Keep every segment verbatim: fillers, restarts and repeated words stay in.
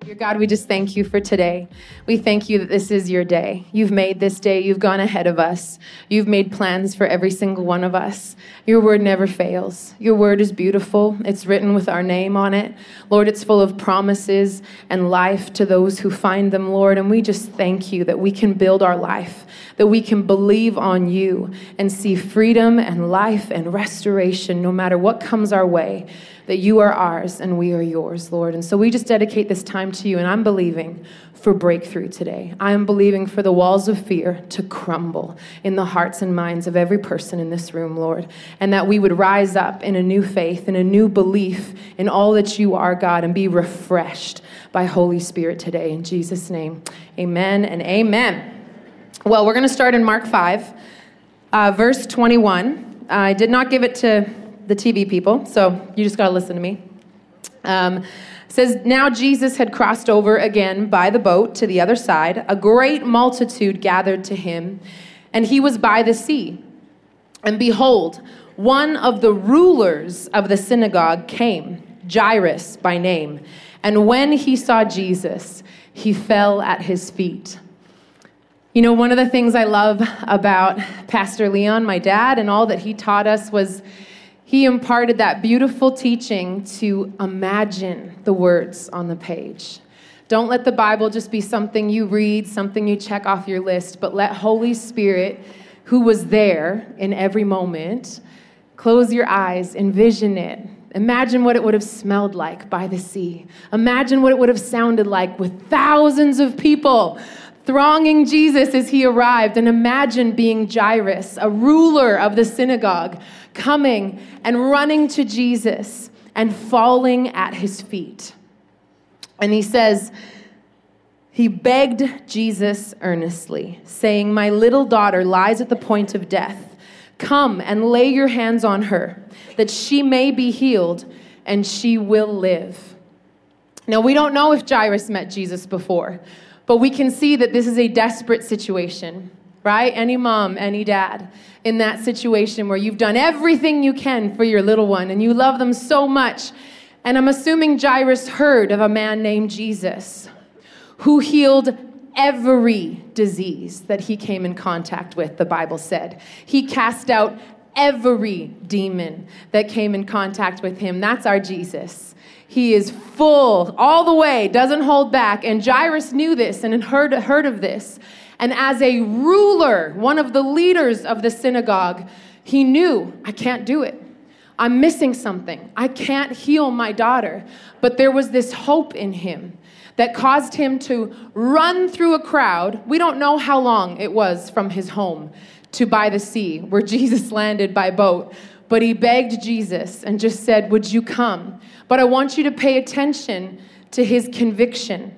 Dear God, we just thank you for today. We thank you that this is your day. You've made this day. You've gone ahead of us. You've made plans for every single one of us. Your word never fails. Your word is beautiful. It's written with our name on it. Lord, it's full of promises and life to those who find them, Lord. And we just thank you that we can build our life, that we can believe on you and see freedom and life and restoration no matter what comes our way. That you are ours and we are yours, Lord. And so we just dedicate this time to you, and I'm believing for breakthrough today. I am believing for the walls of fear to crumble in the hearts and minds of every person in this room, Lord, and that we would rise up in a new faith, in a new belief in all that you are, God, and be refreshed by Holy Spirit today. In Jesus' name, amen and amen. Well, we're going to start in Mark five, uh, verse twenty-one. I did not give it to the T V people, so you just got to listen to me. Um, it says, now Jesus had crossed over again by the boat to the other side. A great multitude gathered to him, and he was by the sea. And behold, one of the rulers of the synagogue came, Jairus by name. And when he saw Jesus, he fell at his feet. You know, one of the things I love about Pastor Leon, my dad, and all that he taught us was he imparted that beautiful teaching to imagine the words on the page. Don't let the Bible just be something you read, something you check off your list, but let Holy Spirit, who was there in every moment, close your eyes, envision it. Imagine what it would have smelled like by the sea. Imagine what it would have sounded like with thousands of people thronging Jesus as he arrived, and imagine being Jairus, a ruler of the synagogue, coming and running to Jesus and falling at his feet. And he says, he begged Jesus earnestly, saying, my little daughter lies at the point of death. Come and lay your hands on her, that she may be healed, and she will live. Now, we don't know if Jairus met Jesus before, but we can see that this is a desperate situation, right? Any mom, any dad, in that situation where you've done everything you can for your little one and you love them so much. And I'm assuming Jairus heard of a man named Jesus who healed every disease that he came in contact with, the Bible said. He cast out every demon that came in contact with him. That's our Jesus. He is full all the way, doesn't hold back. And Jairus knew this and heard, heard of this. And as a ruler, one of the leaders of the synagogue, he knew, I can't do it. I'm missing something. I can't heal my daughter. But there was this hope in him that caused him to run through a crowd. We don't know how long it was from his home to by the sea where Jesus landed by boat. But he begged Jesus and just said, would you come? But I want you to pay attention to his conviction.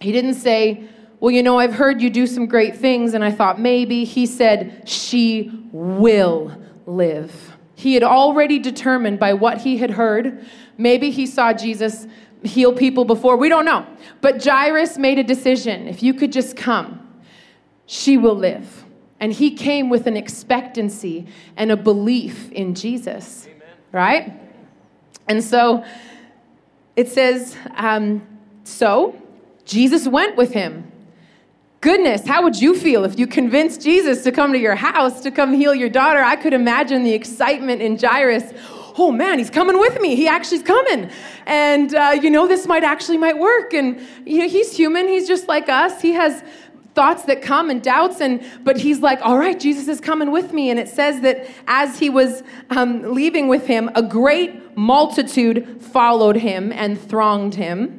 He didn't say, well, you know, I've heard you do some great things, and I thought maybe. He said, she will live. He had already determined by what he had heard. Maybe he saw Jesus heal people before. We don't know. But Jairus made a decision. If you could just come, she will live. And he came with an expectancy and a belief in Jesus, amen. Right? And so it says, um, so Jesus went with him. Goodness, how would you feel if you convinced Jesus to come to your house, to come heal your daughter? I could imagine the excitement in Jairus. Oh man, he's coming with me. He actually's coming. And, uh, you know, this might actually might work. And, you know, he's human. He's just like us. He has thoughts that come and doubts, and but he's like, all right, Jesus is coming with me. And it says that as he was um, leaving with him, a great multitude followed him and thronged him.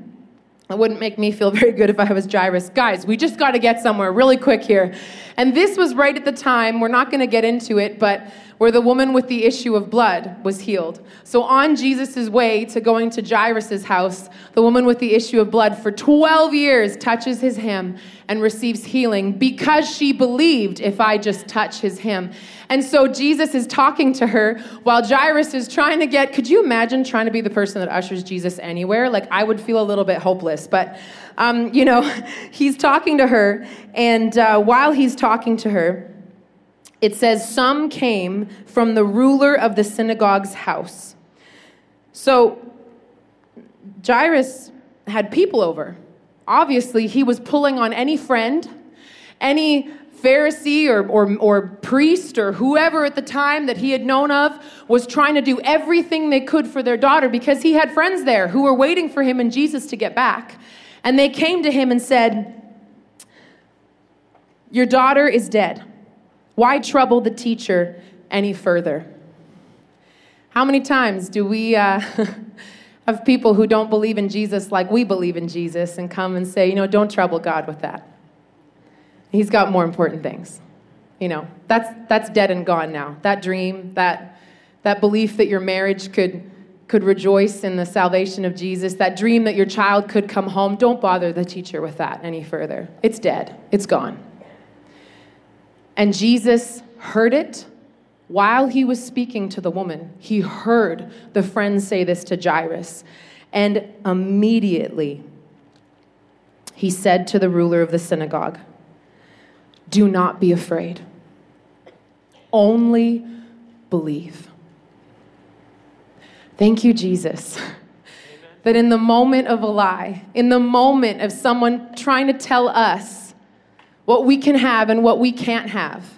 It wouldn't make me feel very good if I was Jairus. Guys, we just got to get somewhere really quick here. And this was right at the time. We're not going to get into it, but where the woman with the issue of blood was healed. So on Jesus' way to going to Jairus' house, the woman with the issue of blood for twelve years touches his hem and receives healing because she believed, if I just touch his hem. And so Jesus is talking to her while Jairus is trying to get, could you imagine trying to be the person that ushers Jesus anywhere? Like, I would feel a little bit hopeless, but um, you know, he's talking to her, and uh, while he's talking to her, it says, some came from the ruler of the synagogue's house. So Jairus had people over. Obviously, he was pulling on any friend, any Pharisee or, or, or priest or whoever at the time that he had known of was trying to do everything they could for their daughter because he had friends there who were waiting for him and Jesus to get back. And they came to him and said, your daughter is dead. Why trouble the teacher any further? How many times do we uh, have people who don't believe in Jesus like we believe in Jesus and come and say, you know, don't trouble God with that. He's got more important things. You know, that's that's dead and gone now. That dream, that that belief that your marriage could could rejoice in the salvation of Jesus, that dream that your child could come home, don't bother the teacher with that any further. It's dead. It's gone. And Jesus heard it while he was speaking to the woman. He heard the friend say this to Jairus. And immediately he said to the ruler of the synagogue, do not be afraid. Only believe. Thank you, Jesus. That in the moment of a lie, in the moment of someone trying to tell us what we can have and what we can't have.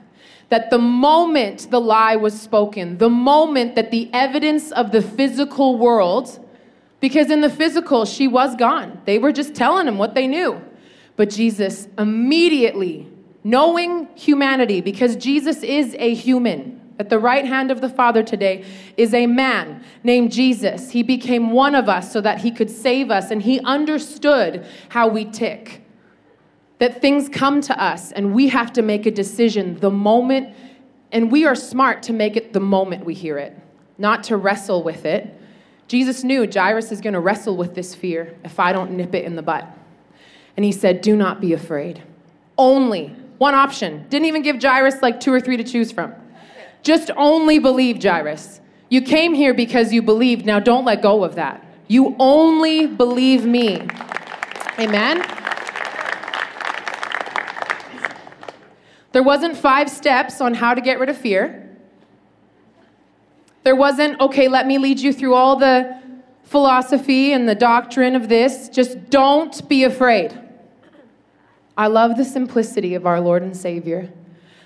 That the moment the lie was spoken, the moment that the evidence of the physical world, because in the physical, she was gone. They were just telling him what they knew. But Jesus immediately, knowing humanity, because Jesus is a human, at the right hand of the Father today is a man named Jesus. He became one of us so that he could save us, and he understood how we tick. That things come to us and we have to make a decision the moment, and we are smart to make it the moment we hear it, not to wrestle with it. Jesus knew Jairus is going to wrestle with this fear if I don't nip it in the butt. And he said, do not be afraid. Only one option. Didn't even give Jairus like two or three to choose from. Just only believe, Jairus. You came here because you believed. Now don't let go of that. You only believe me. Amen. There wasn't five steps on how to get rid of fear. There wasn't, okay, let me lead you through all the philosophy and the doctrine of this. Just don't be afraid. I love the simplicity of our Lord and Savior.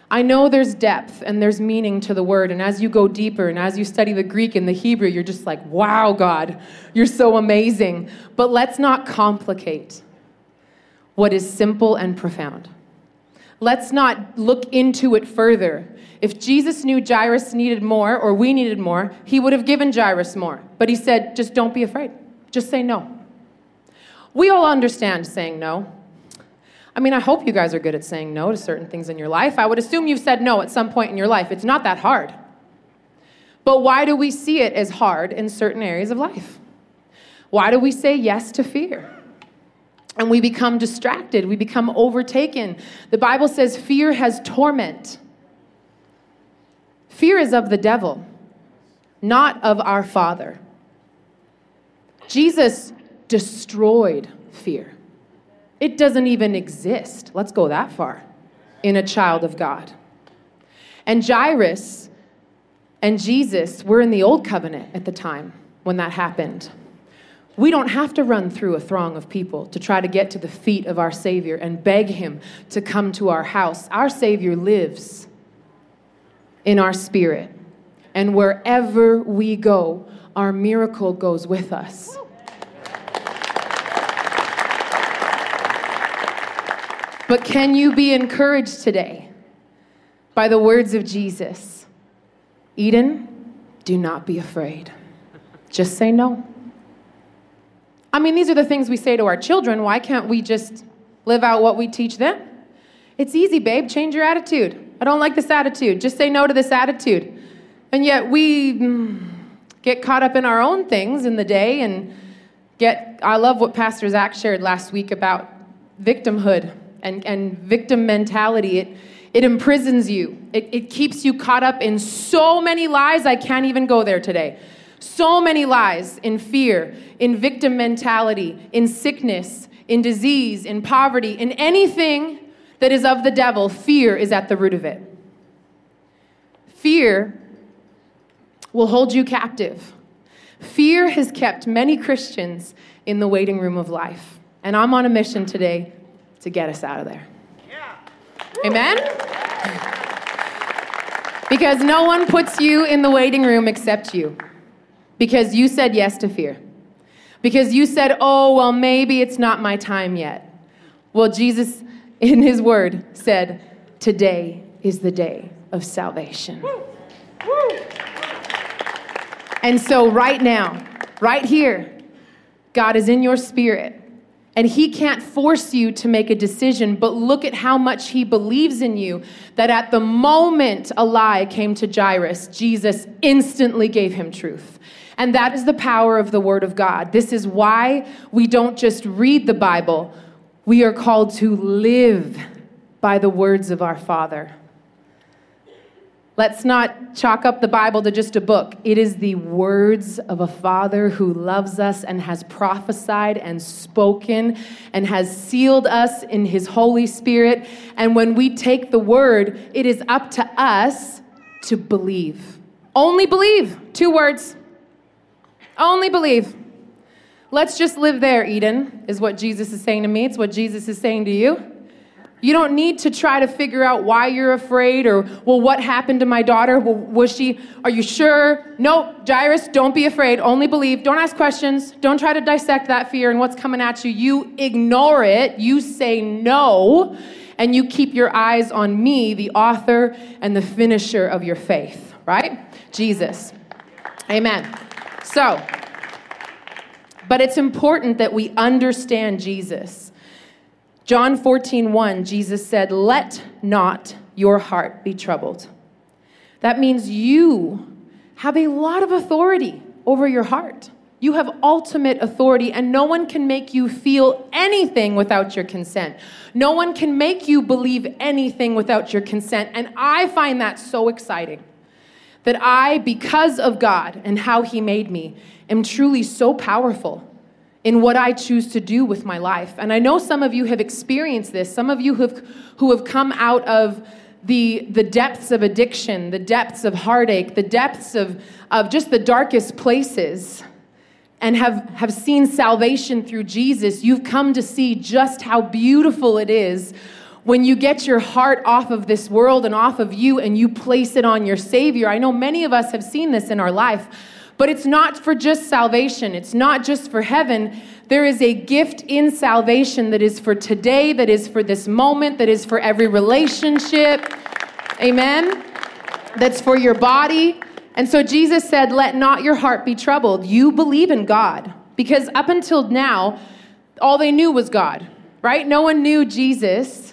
I know there's depth and there's meaning to the word. And as you go deeper and as you study the Greek and the Hebrew, you're just like, wow, God, you're so amazing. But let's not complicate what is simple and profound. Let's not look into it further. If Jesus knew Jairus needed more, or we needed more, he would have given Jairus more. But he said, just don't be afraid. Just say no. We all understand saying no. I mean, I hope you guys are good at saying no to certain things in your life. I would assume you've said no at some point in your life. It's not that hard. But why do we see it as hard in certain areas of life? Why do we say yes to fear? And we become distracted. We become overtaken. The Bible says fear has torment. Fear is of the devil, not of our Father. Jesus destroyed fear. It doesn't even exist. Let's go that far in a child of God. And Jairus and Jesus were in the old covenant at the time when that happened. We don't have to run through a throng of people to try to get to the feet of our Savior and beg him to come to our house. Our Savior lives in our spirit. And wherever we go, our miracle goes with us. But can you be encouraged today by the words of Jesus? Eden, do not be afraid. Just say no. I mean, these are the things we say to our children. Why can't we just live out what we teach them? It's easy, babe. Change your attitude. I don't like this attitude. Just say no to this attitude. And yet we get caught up in our own things in the day and get, I love what Pastor Zach shared last week about victimhood and, and victim mentality. It, it imprisons you. It, it keeps you caught up in so many lies, I can't even go there today. So many lies in fear, in victim mentality, in sickness, in disease, in poverty, in anything that is of the devil, fear is at the root of it. Fear will hold you captive. Fear has kept many Christians in the waiting room of life. And I'm on a mission today to get us out of there. Yeah. Amen? Because no one puts you in the waiting room except you. Because you said yes to fear. Because you said, oh, well, maybe it's not my time yet. Well, Jesus, in his word, said, today is the day of salvation. Woo. Woo. And so right now, right here, God is in your spirit. And he can't force you to make a decision, but look at how much he believes in you, that at the moment a lie came to Jairus, Jesus instantly gave him truth. And that is the power of the word of God. This is why we don't just read the Bible. We are called to live by the words of our Father. Let's not chalk up the Bible to just a book. It is the words of a Father who loves us and has prophesied and spoken and has sealed us in his Holy Spirit. And when we take the word, it is up to us to believe. Only believe. Two words. Only believe. Let's just live there, Eden, is what Jesus is saying to me. It's what Jesus is saying to you. You don't need to try to figure out why you're afraid or, well, what happened to my daughter? Well, was she, are you sure? No, Jairus, don't be afraid. Only believe. Don't ask questions. Don't try to dissect that fear and what's coming at you. You ignore it. You say no, and you keep your eyes on me, the author and the finisher of your faith, right? Jesus. Amen. So, but it's important that we understand Jesus. John fourteen one, Jesus said, let not your heart be troubled. That means you have a lot of authority over your heart. You have ultimate authority, and no one can make you feel anything without your consent. No one can make you believe anything without your consent. And I find that so exciting, that I, because of God and how he made me, am truly so powerful in what I choose to do with my life. And I know some of you have experienced this. Some of you have, who have come out of the, the depths of addiction, the depths of heartache, the depths of, of just the darkest places, and have, have seen salvation through Jesus. You've come to see just how beautiful it is when you get your heart off of this world and off of you, and you place it on your Savior. I know many of us have seen this in our life. But it's not for just salvation. It's not just for heaven. There is a gift in salvation that is for today, that is for this moment, that is for every relationship. Amen? That's for your body. And so Jesus said, let not your heart be troubled. You believe in God. Because up until now, all they knew was God, right? No one knew Jesus.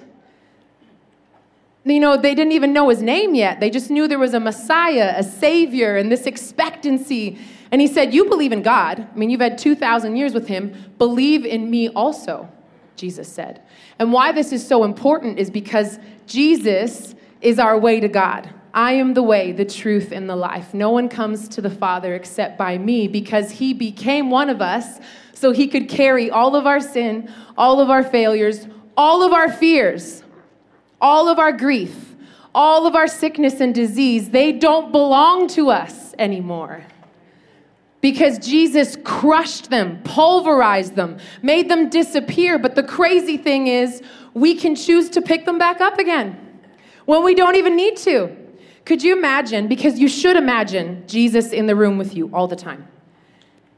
You know, they didn't even know his name yet. They just knew there was a Messiah, a Savior, and this expectancy. And he said, you believe in God. I mean, you've had two thousand years with him. Believe in me also, Jesus said. And why this is so important is because Jesus is our way to God. I am the way, the truth, and the life. No one comes to the Father except by me, because he became one of us so he could carry all of our sin, all of our failures, all of our fears, all of our grief, all of our sickness and disease. They don't belong to us anymore, because Jesus crushed them, pulverized them, made them disappear. But the crazy thing is, we can choose to pick them back up again when we don't even need to. Could you imagine? Because you should imagine Jesus in the room with you all the time.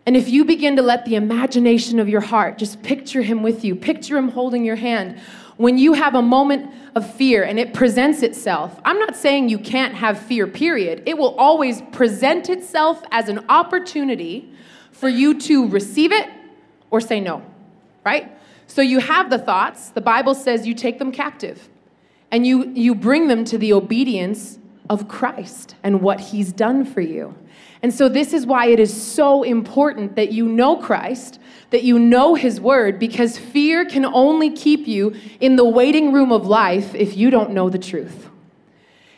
And if you begin to let the imagination of your heart just picture him with you, picture him holding your hand, when you have a moment of fear and it presents itself, I'm not saying you can't have fear, period. It will always present itself as an opportunity for you to receive it or say no, right? So you have the thoughts. The Bible says you take them captive and you, you bring them to the obedience of Christ and what he's done for you. And so this is why it is so important that you know Christ, that you know his word, because fear can only keep you in the waiting room of life if you don't know the truth.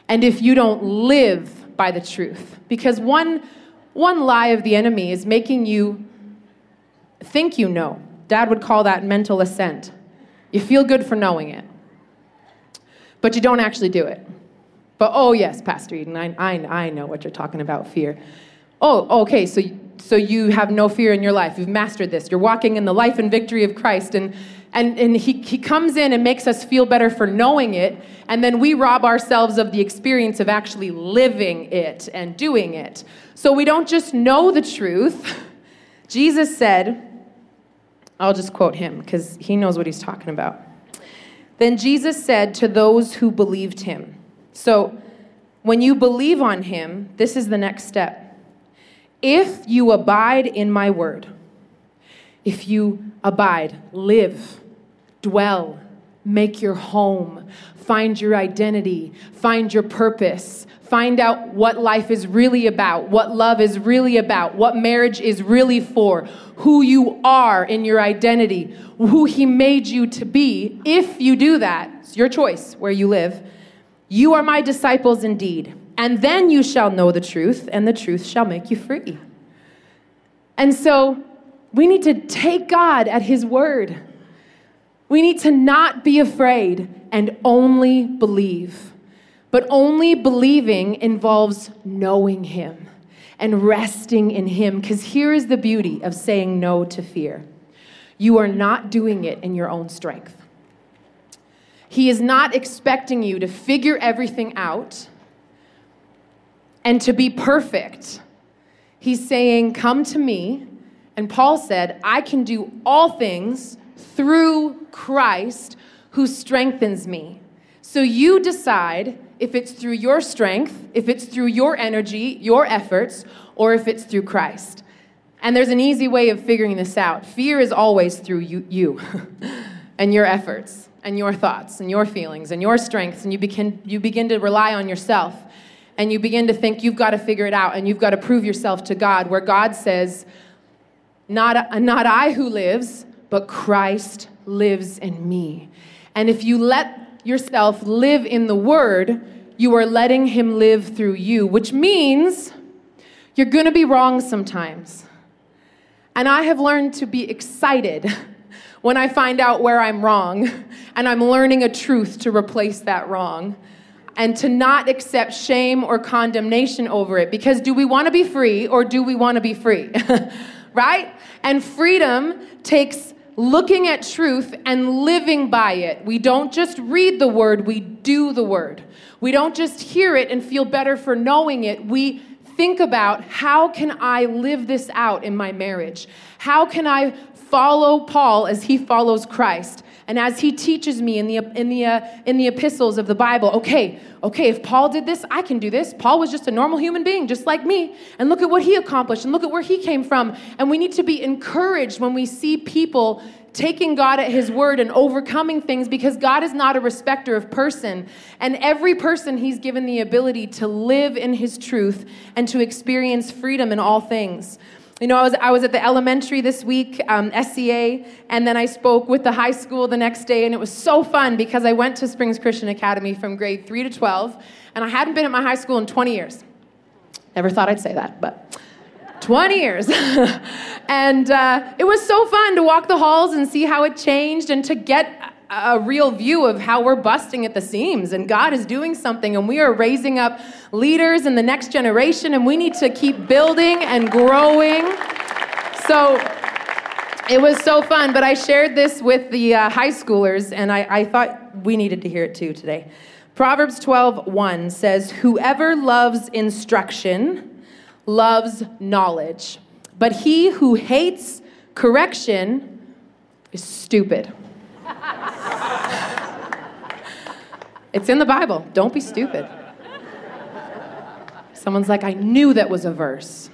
And if you don't live by the truth, because one, one lie of the enemy is making you think you know. Dad would call that mental assent. You feel good for knowing it, but you don't actually do it. But, oh, yes, Pastor Eden, I, I, I know what you're talking about, fear. Oh, okay, so, so you have no fear in your life. You've mastered this. You're walking in the life and victory of Christ. And, and, and he, he comes in and makes us feel better for knowing it, and then we rob ourselves of the experience of actually living it and doing it. So we don't just know the truth. Jesus said, I'll just quote him because he knows what he's talking about. Then Jesus said to those who believed him. So when you believe on him, this is the next step. If you abide in my word, if you abide, live, dwell, make your home, find your identity, find your purpose, find out what life is really about, what love is really about, what marriage is really for, who you are in your identity, who he made you to be. If you do that, it's your choice where you live. You are my disciples indeed, and then you shall know the truth, and the truth shall make you free. And so we need to take God at his word. We need to not be afraid and only believe. But only believing involves knowing him and resting in him, because here is the beauty of saying no to fear. You are not doing it in your own strength. He is not expecting you to figure everything out and to be perfect. He's saying, come to me. And Paul said, I can do all things through Christ who strengthens me. So you decide if it's through your strength, if it's through your energy, your efforts, or if it's through Christ. And there's an easy way of figuring this out. Fear is always through you, you and your efforts, and your thoughts, and your feelings, and your strengths, and you begin you begin to rely on yourself, and you begin to think you've got to figure it out, and you've got to prove yourself to God, where God says, not, not I who lives, but Christ lives in me. And if you let yourself live in the word, you are letting him live through you, which means you're going to be wrong sometimes. And I have learned to be excited when I find out where I'm wrong, and I'm learning a truth to replace that wrong, and to not accept shame or condemnation over it. Because do we want to be free, or do we want to be free? Right? And freedom takes looking at truth and living by it. We don't just read the word, we do the word. We don't just hear it and feel better for knowing it. We think about, how can I live this out in my marriage? How can I follow Paul as he follows Christ? And as he teaches me in the in the uh, in the epistles of the Bible, okay, okay, if Paul did this, I can do this. Paul was just a normal human being, just like me. And look at what he accomplished, and look at where he came from. And we need to be encouraged when we see people taking God at his word and overcoming things, because God is not a respecter of person. And every person he's given the ability to live in his truth and to experience freedom in all things. You know, I was I was at the elementary this week, um, S C A, and then I spoke with the high school the next day, and it was so fun because I went to Springs Christian Academy from grade three to twelve, and I hadn't been at my high school in twenty years. Never thought I'd say that, but twenty years. And uh, it was so fun to walk the halls and see how it changed, and to get a real view of how we're busting at the seams, and God is doing something, and we are raising up leaders in the next generation, and we need to keep building and growing. So it was so fun, but I shared this with the uh, high schoolers, and I, I thought we needed to hear it too today. Proverbs twelve one says, whoever loves instruction loves knowledge, but he who hates correction is stupid. It's in the Bible. Don't be stupid. Someone's like, I knew that was a verse.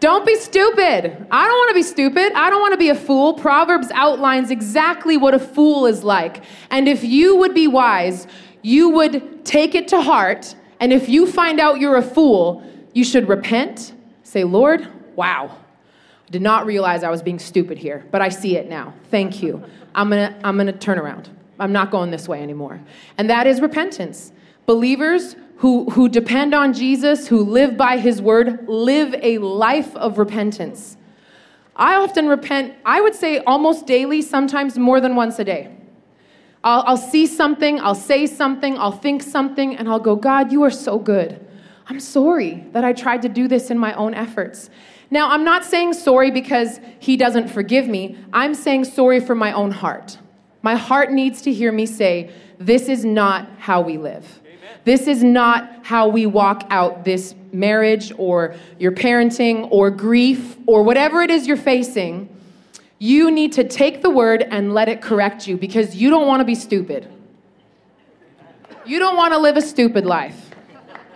Don't be stupid. I don't want to be stupid. I don't want to be a fool. Proverbs outlines exactly what a fool is like. And if you would be wise, you would take it to heart, and if you find out you're a fool, you should repent, say, Lord, wow, I did not realize I was being stupid here, but I see it now. Thank you. I'm gonna, I'm gonna turn around. I'm not going this way anymore. And that is repentance. Believers who, who depend on Jesus, who live by his word, live a life of repentance. I often repent, I would say almost daily, sometimes more than once a day. I'll, I'll see something, I'll say something, I'll think something, and I'll go, God, you are so good. I'm sorry that I tried to do this in my own efforts. Now, I'm not saying sorry because he doesn't forgive me. I'm saying sorry for my own heart. My heart needs to hear me say, this is not how we live. Amen. This is not how we walk out this marriage or your parenting or grief or whatever it is you're facing. You need to take the word and let it correct you because you don't want to be stupid. You don't want to live a stupid life.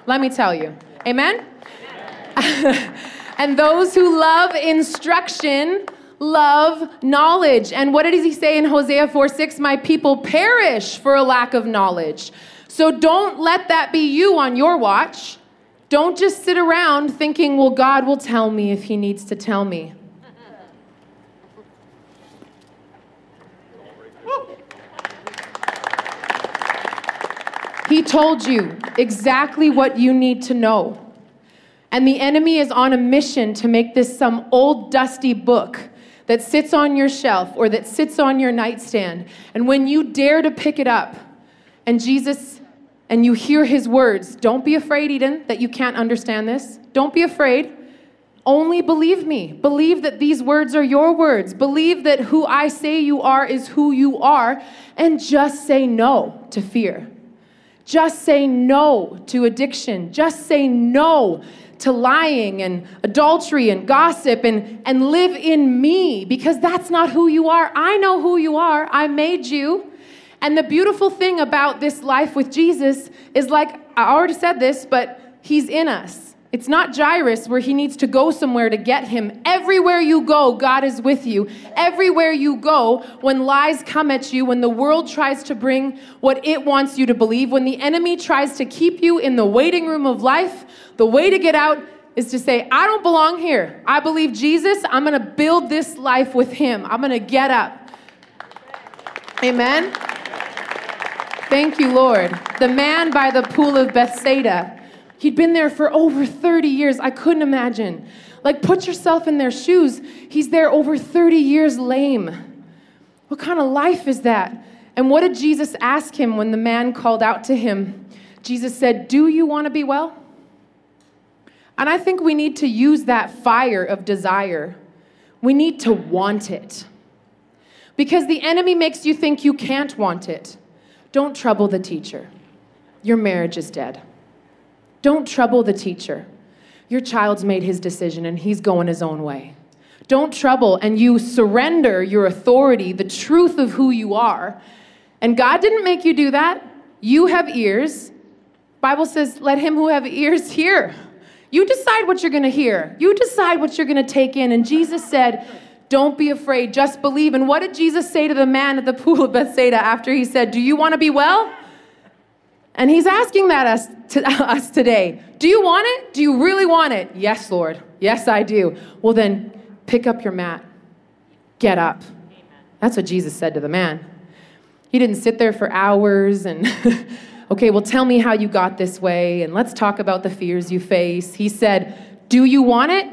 Let me tell you. Amen? Amen. And those who love instruction love knowledge. And what does he say in Hosea four six? My people perish for a lack of knowledge. So don't let that be you on your watch. Don't just sit around thinking, well, God will tell me if he needs to tell me. He told you exactly what you need to know. And the enemy is on a mission to make this some old dusty book that sits on your shelf or that sits on your nightstand. And when you dare to pick it up and Jesus, and you hear his words, don't be afraid, Eden, that you can't understand this. Don't be afraid. Only believe me. Believe that these words are your words. Believe that who I say you are is who you are. And just say no to fear. Just say no to addiction. Just say no to lying and adultery and gossip and, and live in me because that's not who you are. I know who you are. I made you. And the beautiful thing about this life with Jesus is, like, I already said this, but he's in us. It's not Jairus where he needs to go somewhere to get him. Everywhere you go, God is with you. Everywhere you go, when lies come at you, when the world tries to bring what it wants you to believe, when the enemy tries to keep you in the waiting room of life, the way to get out is to say, I don't belong here. I believe Jesus. I'm going to build this life with him. I'm going to get up. Amen. Thank you, Lord. The man by the pool of Bethesda. He'd been there for over thirty years. I couldn't imagine. Like, put yourself in their shoes. He's there over thirty years lame. What kind of life is that? And what did Jesus ask him when the man called out to him? Jesus said, do you want to be well? And I think we need to use that fire of desire. We need to want it. Because the enemy makes you think you can't want it. Don't trouble the teacher. Your marriage is dead. Don't trouble the teacher. Your child's made his decision and he's going his own way. Don't trouble, and you surrender your authority, the truth of who you are. And God didn't make you do that. You have ears. Bible says, let him who have ears hear. You decide what you're going to hear. You decide what you're going to take in. And Jesus said, don't be afraid, just believe. And what did Jesus say to the man at the pool of Bethesda after he said, do you want to be well? And he's asking that us, to, us today. Do you want it? Do you really want it? Yes, Lord. Yes, I do. Well, then pick up your mat. Get up. Amen. That's what Jesus said to the man. He didn't sit there for hours and, okay, well, tell me how you got this way, and let's talk about the fears you face. He said, do you want it?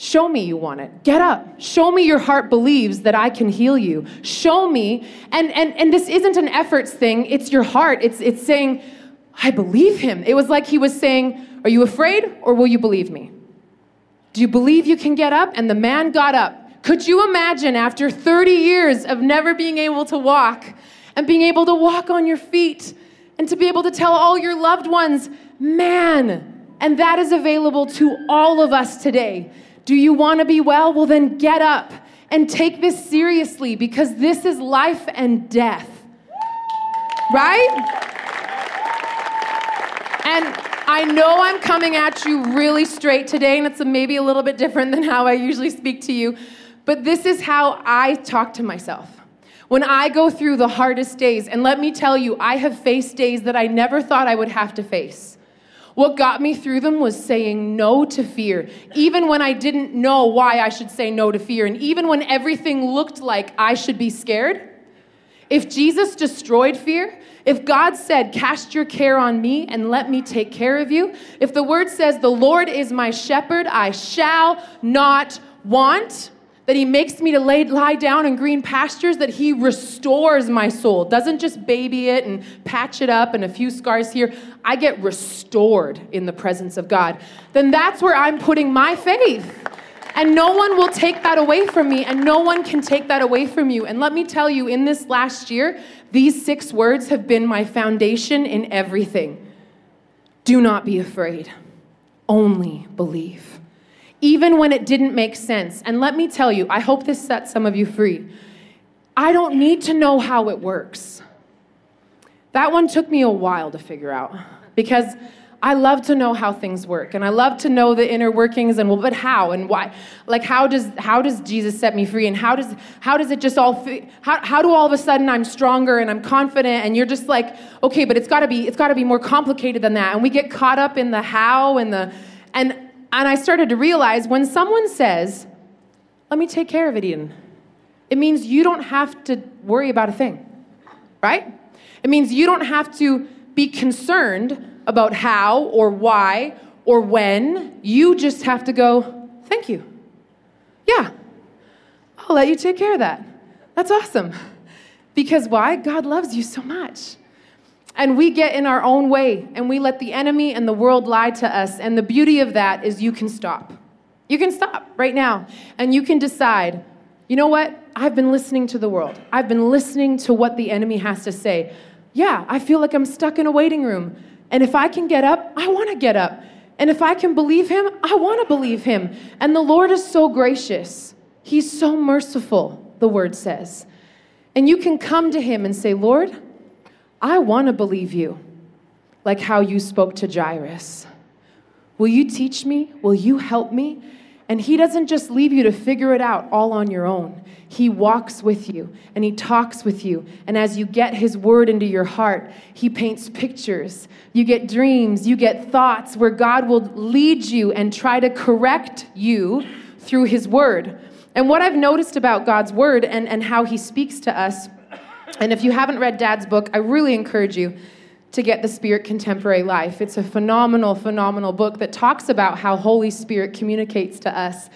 Show me you want it. Get up. Show me your heart believes that I can heal you. Show me. And and and this isn't an efforts thing. It's your heart. It's it's saying, I believe him. It was like he was saying, are you afraid or will you believe me? Do you believe you can get up? And the man got up. Could you imagine after thirty years of never being able to walk and being able to walk on your feet and to be able to tell all your loved ones, man, and that is available to all of us today. Do you want to be well? Well, then get up and take this seriously because this is life and death, right? And I know I'm coming at you really straight today, and it's maybe a little bit different than how I usually speak to you, but this is how I talk to myself. When I go through the hardest days, and let me tell you, I have faced days that I never thought I would have to face. What got me through them was saying no to fear, even when I didn't know why I should say no to fear, and even when everything looked like I should be scared. If Jesus destroyed fear, if God said, cast your care on me and let me take care of you, if the word says, the Lord is my shepherd, I shall not want, that he makes me to lay, lie down in green pastures, that he restores my soul, doesn't just baby it and patch it up and a few scars here. I get restored in the presence of God. Then that's where I'm putting my faith. And no one will take that away from me, and no one can take that away from you. And let me tell you, in this last year, these six words have been my foundation in everything. Do not be afraid. Only believe. Even when it didn't make sense. And let me tell you, I hope this sets some of you free. I don't need to know how it works. That one took me a while to figure out, because I love to know how things work, and I love to know the inner workings, and well, but how and why? Like, how does how does Jesus set me free, and how does how does it just all how how do all of a sudden I'm stronger and I'm confident? And you're just like, okay, but it's got to be it's got to be more complicated than that. And we get caught up in the how and the and and I started to realize, when someone says, "Let me take care of it, Eden," it means you don't have to worry about a thing, right? It means you don't have to be concerned about how or why or when. You just have to go, thank you. Yeah, I'll let you take care of that. That's awesome. Because why? God loves you so much. And we get in our own way, and we let the enemy and the world lie to us. And the beauty of that is you can stop. You can stop right now, and you can decide, you know what? I've been listening to the world. I've been listening to what the enemy has to say. Yeah, I feel like I'm stuck in a waiting room. And if I can get up, I want to get up. And if I can believe him, I want to believe him. And the Lord is so gracious. He's so merciful, the word says. And you can come to him and say, Lord, I want to believe you, like how you spoke to Jairus. Will you teach me? Will you help me? And he doesn't just leave you to figure it out all on your own. He walks with you, and he talks with you. And as you get his word into your heart, he paints pictures. You get dreams, you get thoughts where God will lead you and try to correct you through his word. And what I've noticed about God's word and, and how he speaks to us, and if you haven't read Dad's book, I really encourage you to get The Spirit Contemporary Life. It's a phenomenal, phenomenal book that talks about how Holy Spirit communicates to us.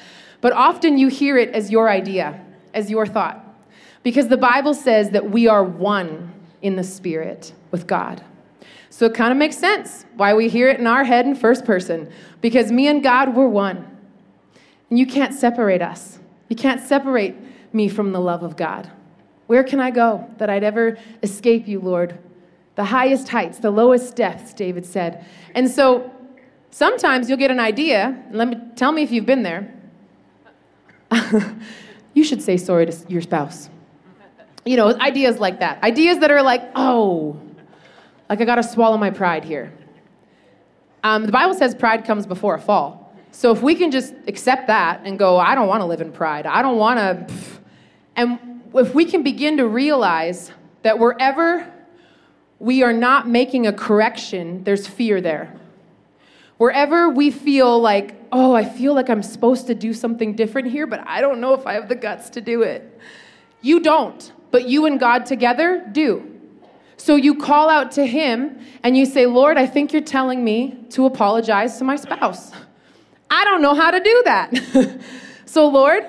But often you hear it as your idea, as your thought, because the Bible says that we are one in the Spirit with God. So it kind of makes sense why we hear it in our head in first person, because me and God, we're one. And you can't separate us. You can't separate me from the love of God. Where can I go that I'd ever escape you, Lord? The highest heights, the lowest depths, David said. And so sometimes you'll get an idea. Let me tell me if you've been there. You should say sorry to your spouse. You know, ideas like that. Ideas that are like, oh, like I got to swallow my pride here. Um, the Bible says pride comes before a fall. So if we can just accept that and go, I don't want to live in pride. I don't want to. And if we can begin to realize that wherever we are not making a correction, there's fear there. Wherever we feel like, oh, I feel like I'm supposed to do something different here, but I don't know if I have the guts to do it. You don't, but you and God together do. So you call out to him and you say, Lord, I think you're telling me to apologize to my spouse. I don't know how to do that. So Lord,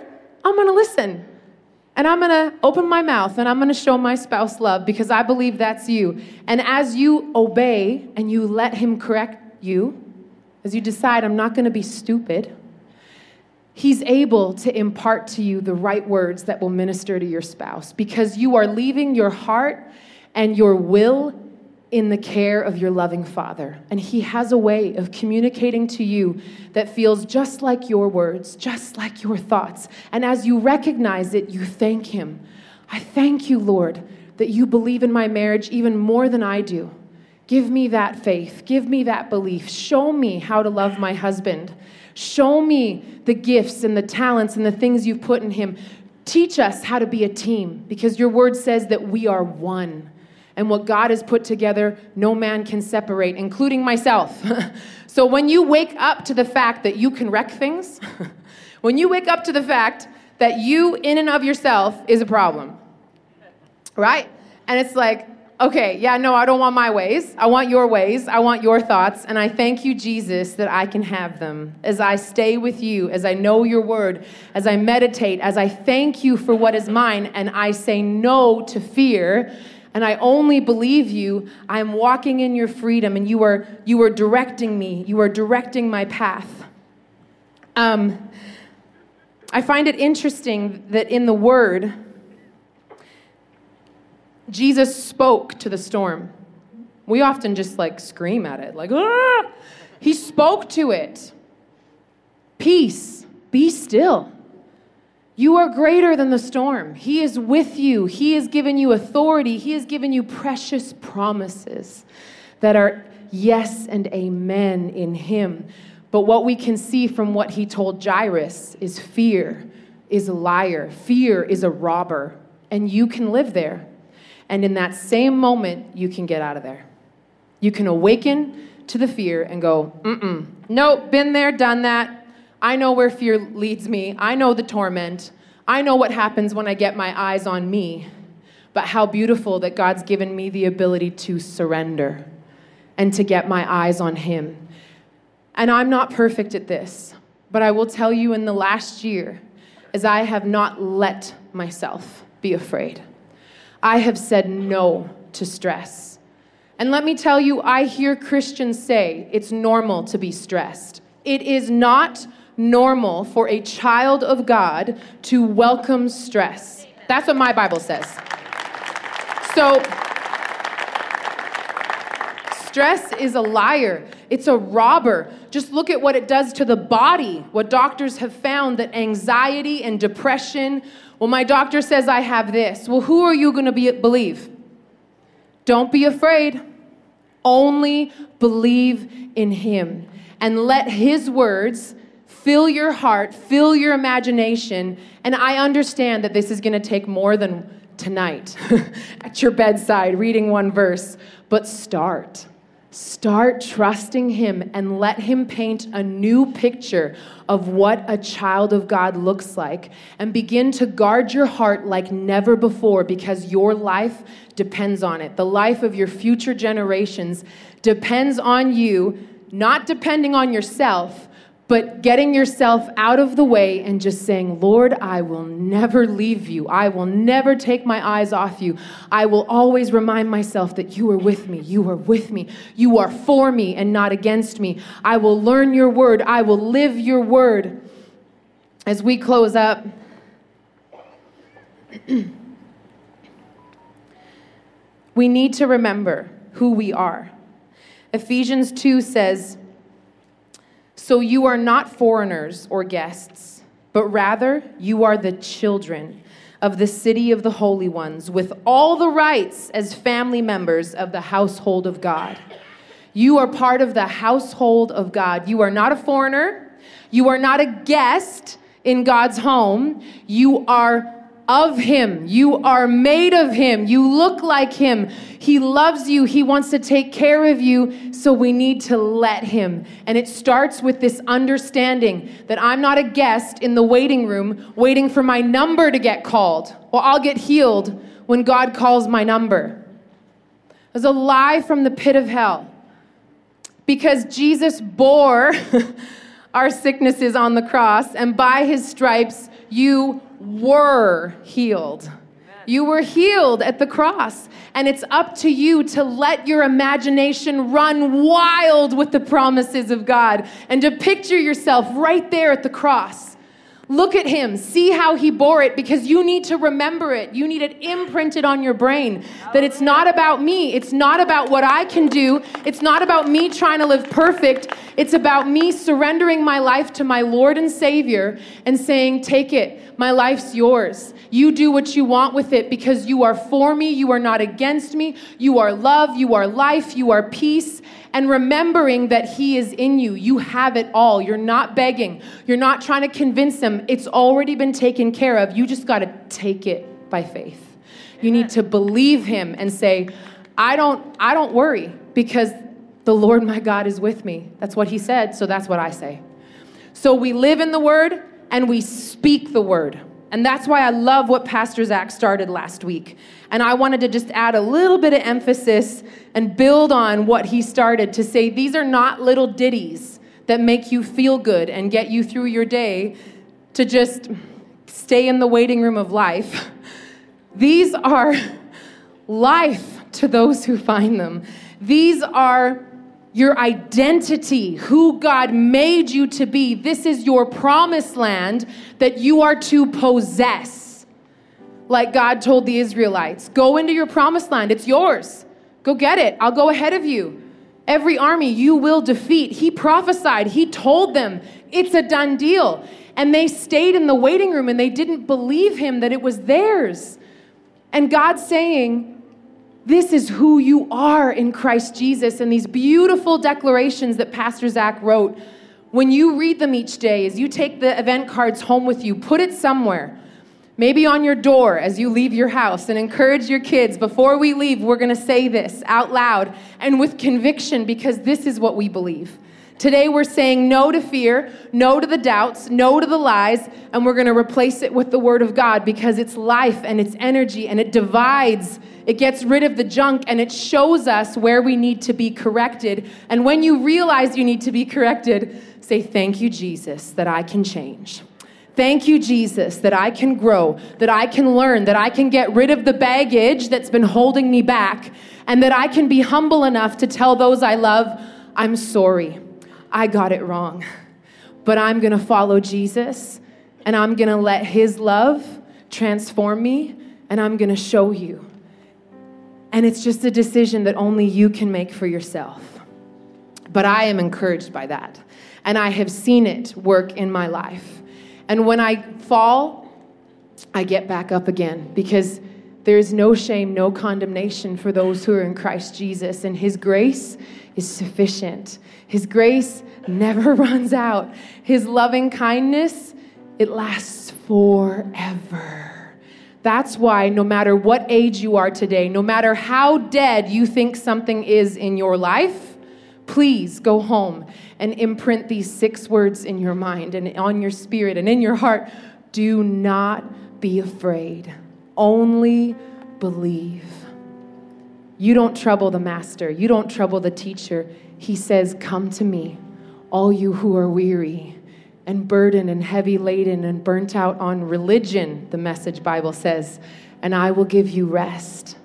I'm gonna listen. And I'm going to open my mouth, and I'm going to show my spouse love, because I believe that's you. And as you obey and you let him correct you, as you decide, I'm not going to be stupid, he's able to impart to you the right words that will minister to your spouse, because you are leaving your heart and your will in the care of your loving Father. And he has a way of communicating to you that feels just like your words, just like your thoughts. And as you recognize it, you thank him. I thank you, Lord, that you believe in my marriage even more than I do. Give me that faith. Give me that belief. Show me how to love my husband. Show me the gifts and the talents and the things you've put in him. Teach us how to be a team, because your word says that we are one. And what God has put together, no man can separate, including myself. So when you wake up to the fact that you can wreck things, when you wake up to the fact that you in and of yourself is a problem, right? And it's like, okay, yeah, no, I don't want my ways. I want your ways. I want your thoughts. And I thank you, Jesus, that I can have them. As I stay with you, as I know your word, as I meditate, as I thank you for what is mine, and I say no to fear, and I only believe you, I am walking in your freedom, and you are you are directing me. You are directing my path. Um, I find it interesting that in the word, Jesus spoke to the storm. We often just like scream at it, like, ah! He spoke to it. Peace, be still. You are greater than the storm. He is with you. He has given you authority. He has given you precious promises that are yes and amen in him. But what we can see from what he told Jairus is fear is a liar. Fear is a robber. And you can live there. And in that same moment, you can get out of there. You can awaken to the fear and go, mm-mm, nope, been there, done that. I know where fear leads me. I know the torment. I know what happens when I get my eyes on me. But how beautiful that God's given me the ability to surrender and to get my eyes on him. And I'm not perfect at this, but I will tell you in the last year, as I have not let myself be afraid. I have said no to stress. And let me tell you, I hear Christians say it's normal to be stressed. It is not normal for a child of God to welcome stress. That's what my Bible says. So, stress is a liar. It's a robber. Just look at what it does to the body. What doctors have found that anxiety and depression, well, my doctor says I have this. Well, who are you going to be, believe? Don't be afraid. Only believe in him. And let his words fill your heart, fill your imagination. And I understand that this is going to take more than tonight at your bedside reading one verse. But start. Start trusting him and let him paint a new picture of what a child of God looks like, and begin to guard your heart like never before, because your life depends on it. The life of your future generations depends on you, not depending on yourself, but getting yourself out of the way and just saying, Lord, I will never leave you. I will never take my eyes off you. I will always remind myself that you are with me. You are with me. You are for me and not against me. I will learn your word. I will live your word. As we close up, we need to remember who we are. Ephesians two says, so you are not foreigners or guests, but rather you are the children of the city of the holy ones, with all the rights as family members of the household of God. You are part of the household of God. You are not a foreigner. You are not a guest in God's home. You are of him. You are made of him. You look like him. He loves you. He wants to take care of you. So we need to let him. And it starts with this understanding that I'm not a guest in the waiting room waiting for my number to get called, or I'll get healed when God calls my number. It was a lie from the pit of hell, because Jesus bore our sicknesses on the cross, and by his stripes you were healed. You were healed at the cross. And it's up to you to let your imagination run wild with the promises of God, and to picture yourself right there at the cross. Look at him. See how he bore it, because you need to remember it. You need it imprinted on your brain that it's not about me. It's not about what I can do. It's not about me trying to live perfect. It's about me surrendering my life to my Lord and Savior and saying, take it. My life's yours. You do what you want with it, because you are for me. You are not against me. You are love. You are life. You are peace. and remembering that he is in you. You have it all. You're not begging. You're not trying to convince him. It's already been taken care of. You just got to take it by faith. You need to believe him and say, I don't, I don't worry because the Lord my God is with me. That's what he said, so that's what I say. So we live in the word and we speak the word. And that's why I love what Pastor Zach started last week. And I wanted to just add a little bit of emphasis and build on what he started to say, these are not little ditties that make you feel good and get you through your day to just stay in the waiting room of life. These are life to those who find them. These are your identity, who God made you to be. This is your promised land that you are to possess. Like God told the Israelites, go into your promised land. It's yours. Go get it. I'll go ahead of you. Every army you will defeat. He prophesied. He told them it's a done deal. And they stayed in the waiting room and they didn't believe him that it was theirs. And God's saying, this is who you are in Christ Jesus. And these beautiful declarations that Pastor Zach wrote, when you read them each day, as you take the event cards home with you, put it somewhere, maybe on your door as you leave your house, and encourage your kids, before we leave, we're going to say this out loud and with conviction because this is what we believe. Today we're saying no to fear, no to the doubts, no to the lies, and we're going to replace it with the Word of God because it's life and it's energy and it divides. It gets rid of the junk and it shows us where we need to be corrected. And when you realize you need to be corrected, say, thank you, Jesus, that I can change. Thank you, Jesus, that I can grow, that I can learn, that I can get rid of the baggage that's been holding me back, and that I can be humble enough to tell those I love, I'm sorry. I got it wrong, but I'm going to follow Jesus and I'm going to let his love transform me and I'm going to show you. And it's just a decision that only you can make for yourself. But I am encouraged by that. And I have seen it work in my life. And when I fall, I get back up again because there is no shame, no condemnation for those who are in Christ Jesus. And his grace is sufficient. His grace never runs out. His loving kindness, it lasts forever. That's why no matter what age you are today, no matter how dead you think something is in your life, please go home and imprint these six words in your mind and on your spirit and in your heart. Do not be afraid. Only believe. You don't trouble the master. You don't trouble the teacher. He says, come to me, all you who are weary and burdened and heavy laden and burnt out on religion, the Message Bible says, and I will give you rest.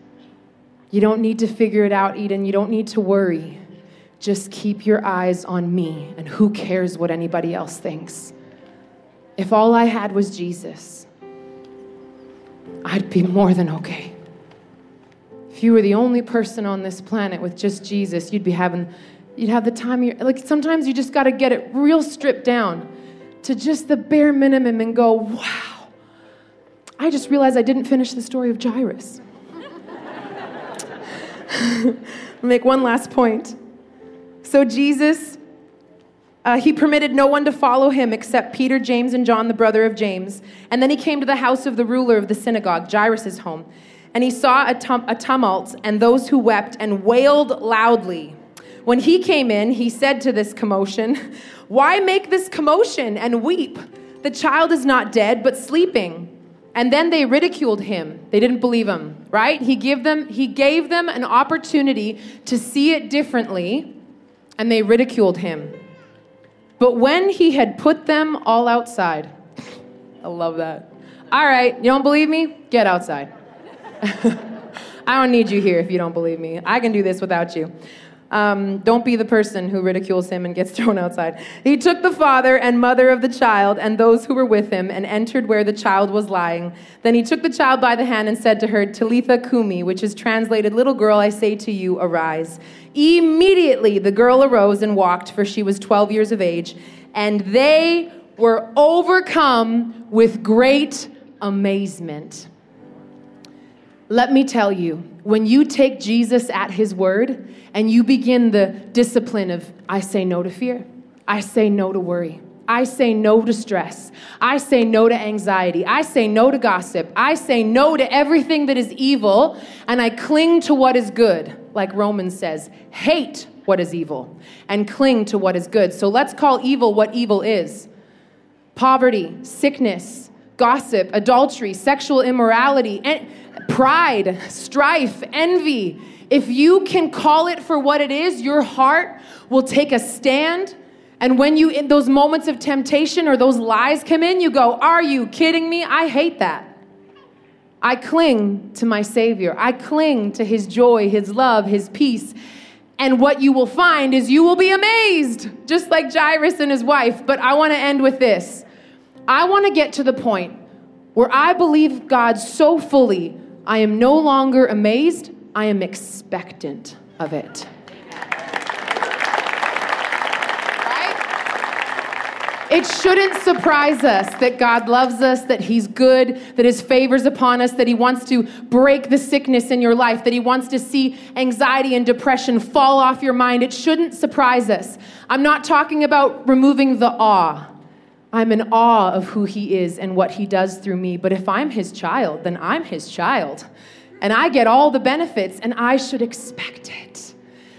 You don't need to figure it out, Eden. You don't need to worry. Just keep your eyes on me, and who cares what anybody else thinks? If all I had was Jesus, I'd be more than okay. If you were the only person on this planet with just Jesus, you'd be having, you'd have the time of your, like sometimes you just got to get it real stripped down to just the bare minimum and go, wow, I just realized I didn't finish the story of Jairus. I'll make one last point. So Jesus, uh, he permitted no one to follow him except Peter, James, and John, the brother of James. And then he came to the house of the ruler of the synagogue, Jairus' home. And he saw a, tum- a tumult and those who wept and wailed loudly. When he came in, he said to this commotion, why make this commotion and weep? The child is not dead, but sleeping. And then they ridiculed him. They didn't believe him, right? He gave them, he gave them an opportunity to see it differently, and they ridiculed him. But when he had put them all outside, I love that. All right, you don't believe me? Get outside. I don't need you here if you don't believe me. I can do this without you. Um, don't be the person who ridicules him and gets thrown outside. He took the father and mother of the child and those who were with him and entered where the child was lying. Then he took the child by the hand and said to her, Talitha Kumi, which is translated, little girl, I say to you, arise. Immediately the girl arose and walked, for she was twelve years of age, and they were overcome with great amazement. Let me tell you, When you take Jesus at his word and you begin the discipline of, I say no to fear, I say no to worry, I say no to stress, I say no to anxiety, I say no to gossip, I say no to everything that is evil, and I cling to what is good, like Romans says, hate what is evil and cling to what is good. So let's call evil what evil is. Poverty, sickness, gossip, adultery, sexual immorality, en- pride, strife, envy. If you can call it for what it is, your heart will take a stand. And when you, in those moments of temptation or those lies come in, you go, are you kidding me? I hate that. I cling to my Savior. I cling to his joy, his love, his peace. And what you will find is you will be amazed, just like Jairus and his wife. But I want to end with this. I want to get to the point where I believe God so fully, I am no longer amazed, I am expectant of it. It shouldn't surprise us that God loves us, that he's good, that his favor's upon us, that he wants to break the sickness in your life, that he wants to see anxiety and depression fall off your mind. It shouldn't surprise us. I'm not talking about removing the awe. I'm in awe of who he is and what he does through me. But if I'm his child, then I'm his child. And I get all the benefits, and I should expect it.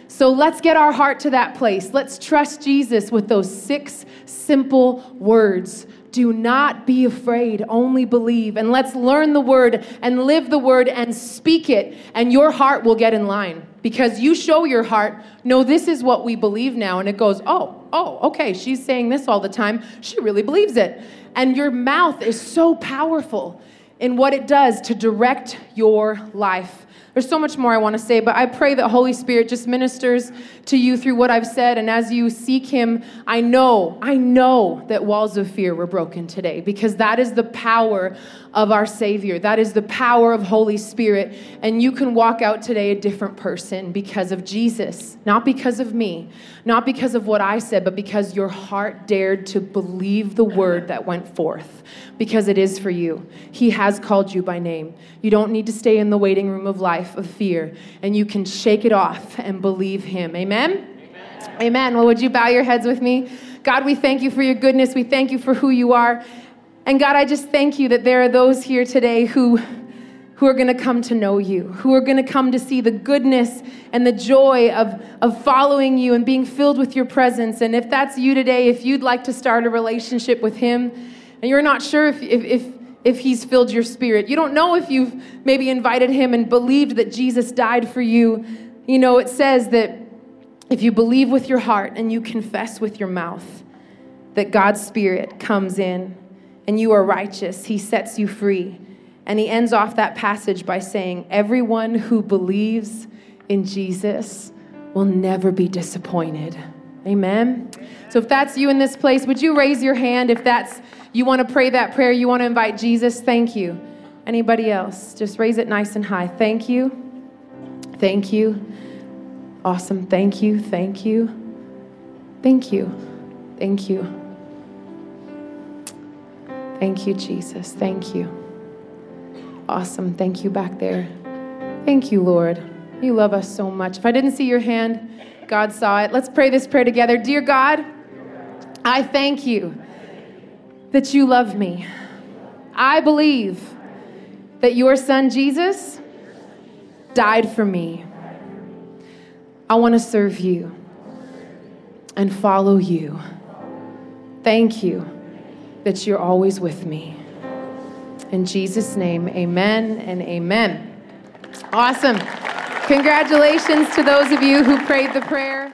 So let's get our heart to that place. Let's trust Jesus with those six simple words. Do not be afraid, only believe. And let's learn the word and live the word and speak it, and your heart will get in line. Because you show your heart, no, this is what we believe now. And it goes, oh, oh, okay, she's saying this all the time. She really believes it. And your mouth is so powerful in what it does to direct your life. There's so much more I want to say, but I pray that Holy Spirit just ministers to you through what I've said. And as you seek him, I know, I know that walls of fear were broken today, because that is the power of our Savior. That is the power of Holy Spirit. And you can walk out today a different person because of Jesus, not because of me, not because of what I said, but because your heart dared to believe the word that went forth, because it is for you. He has called you by name. You don't need to stay in the waiting room of life. Of fear, and you can shake it off and believe him. Amen? Amen? Amen. Well, would you bow your heads with me? God, we thank you for your goodness. We thank you for who you are. And God, I just thank you that there are those here today who, who are going to come to know you, who are going to come to see the goodness and the joy of, of following you and being filled with your presence. And if that's you today, if you'd like to start a relationship with him, and you're not sure if if, if if he's filled your spirit. You don't know if you've maybe invited him and believed that Jesus died for you. You know, it says that if you believe with your heart and you confess with your mouth that God's spirit comes in and you are righteous, he sets you free. And he ends off that passage by saying, everyone who believes in Jesus will never be disappointed. Amen. So if that's you in this place, would you raise your hand if that's you want to pray that prayer? You want to invite Jesus? Thank you. Anybody else? Just raise it nice and high. Thank you. Thank you. Awesome. Thank you. Thank you. Thank you. Thank you. Thank you, Jesus. Thank you. Awesome. Thank you back there. Thank you, Lord. You love us so much. If I didn't see your hand, God saw it. Let's pray this prayer together. Dear God, I thank you that you love me. I believe that your son Jesus died for me. I want to serve you and follow you. Thank you that you're always with me. In Jesus' name, amen and amen. Awesome. Congratulations to those of you who prayed the prayer.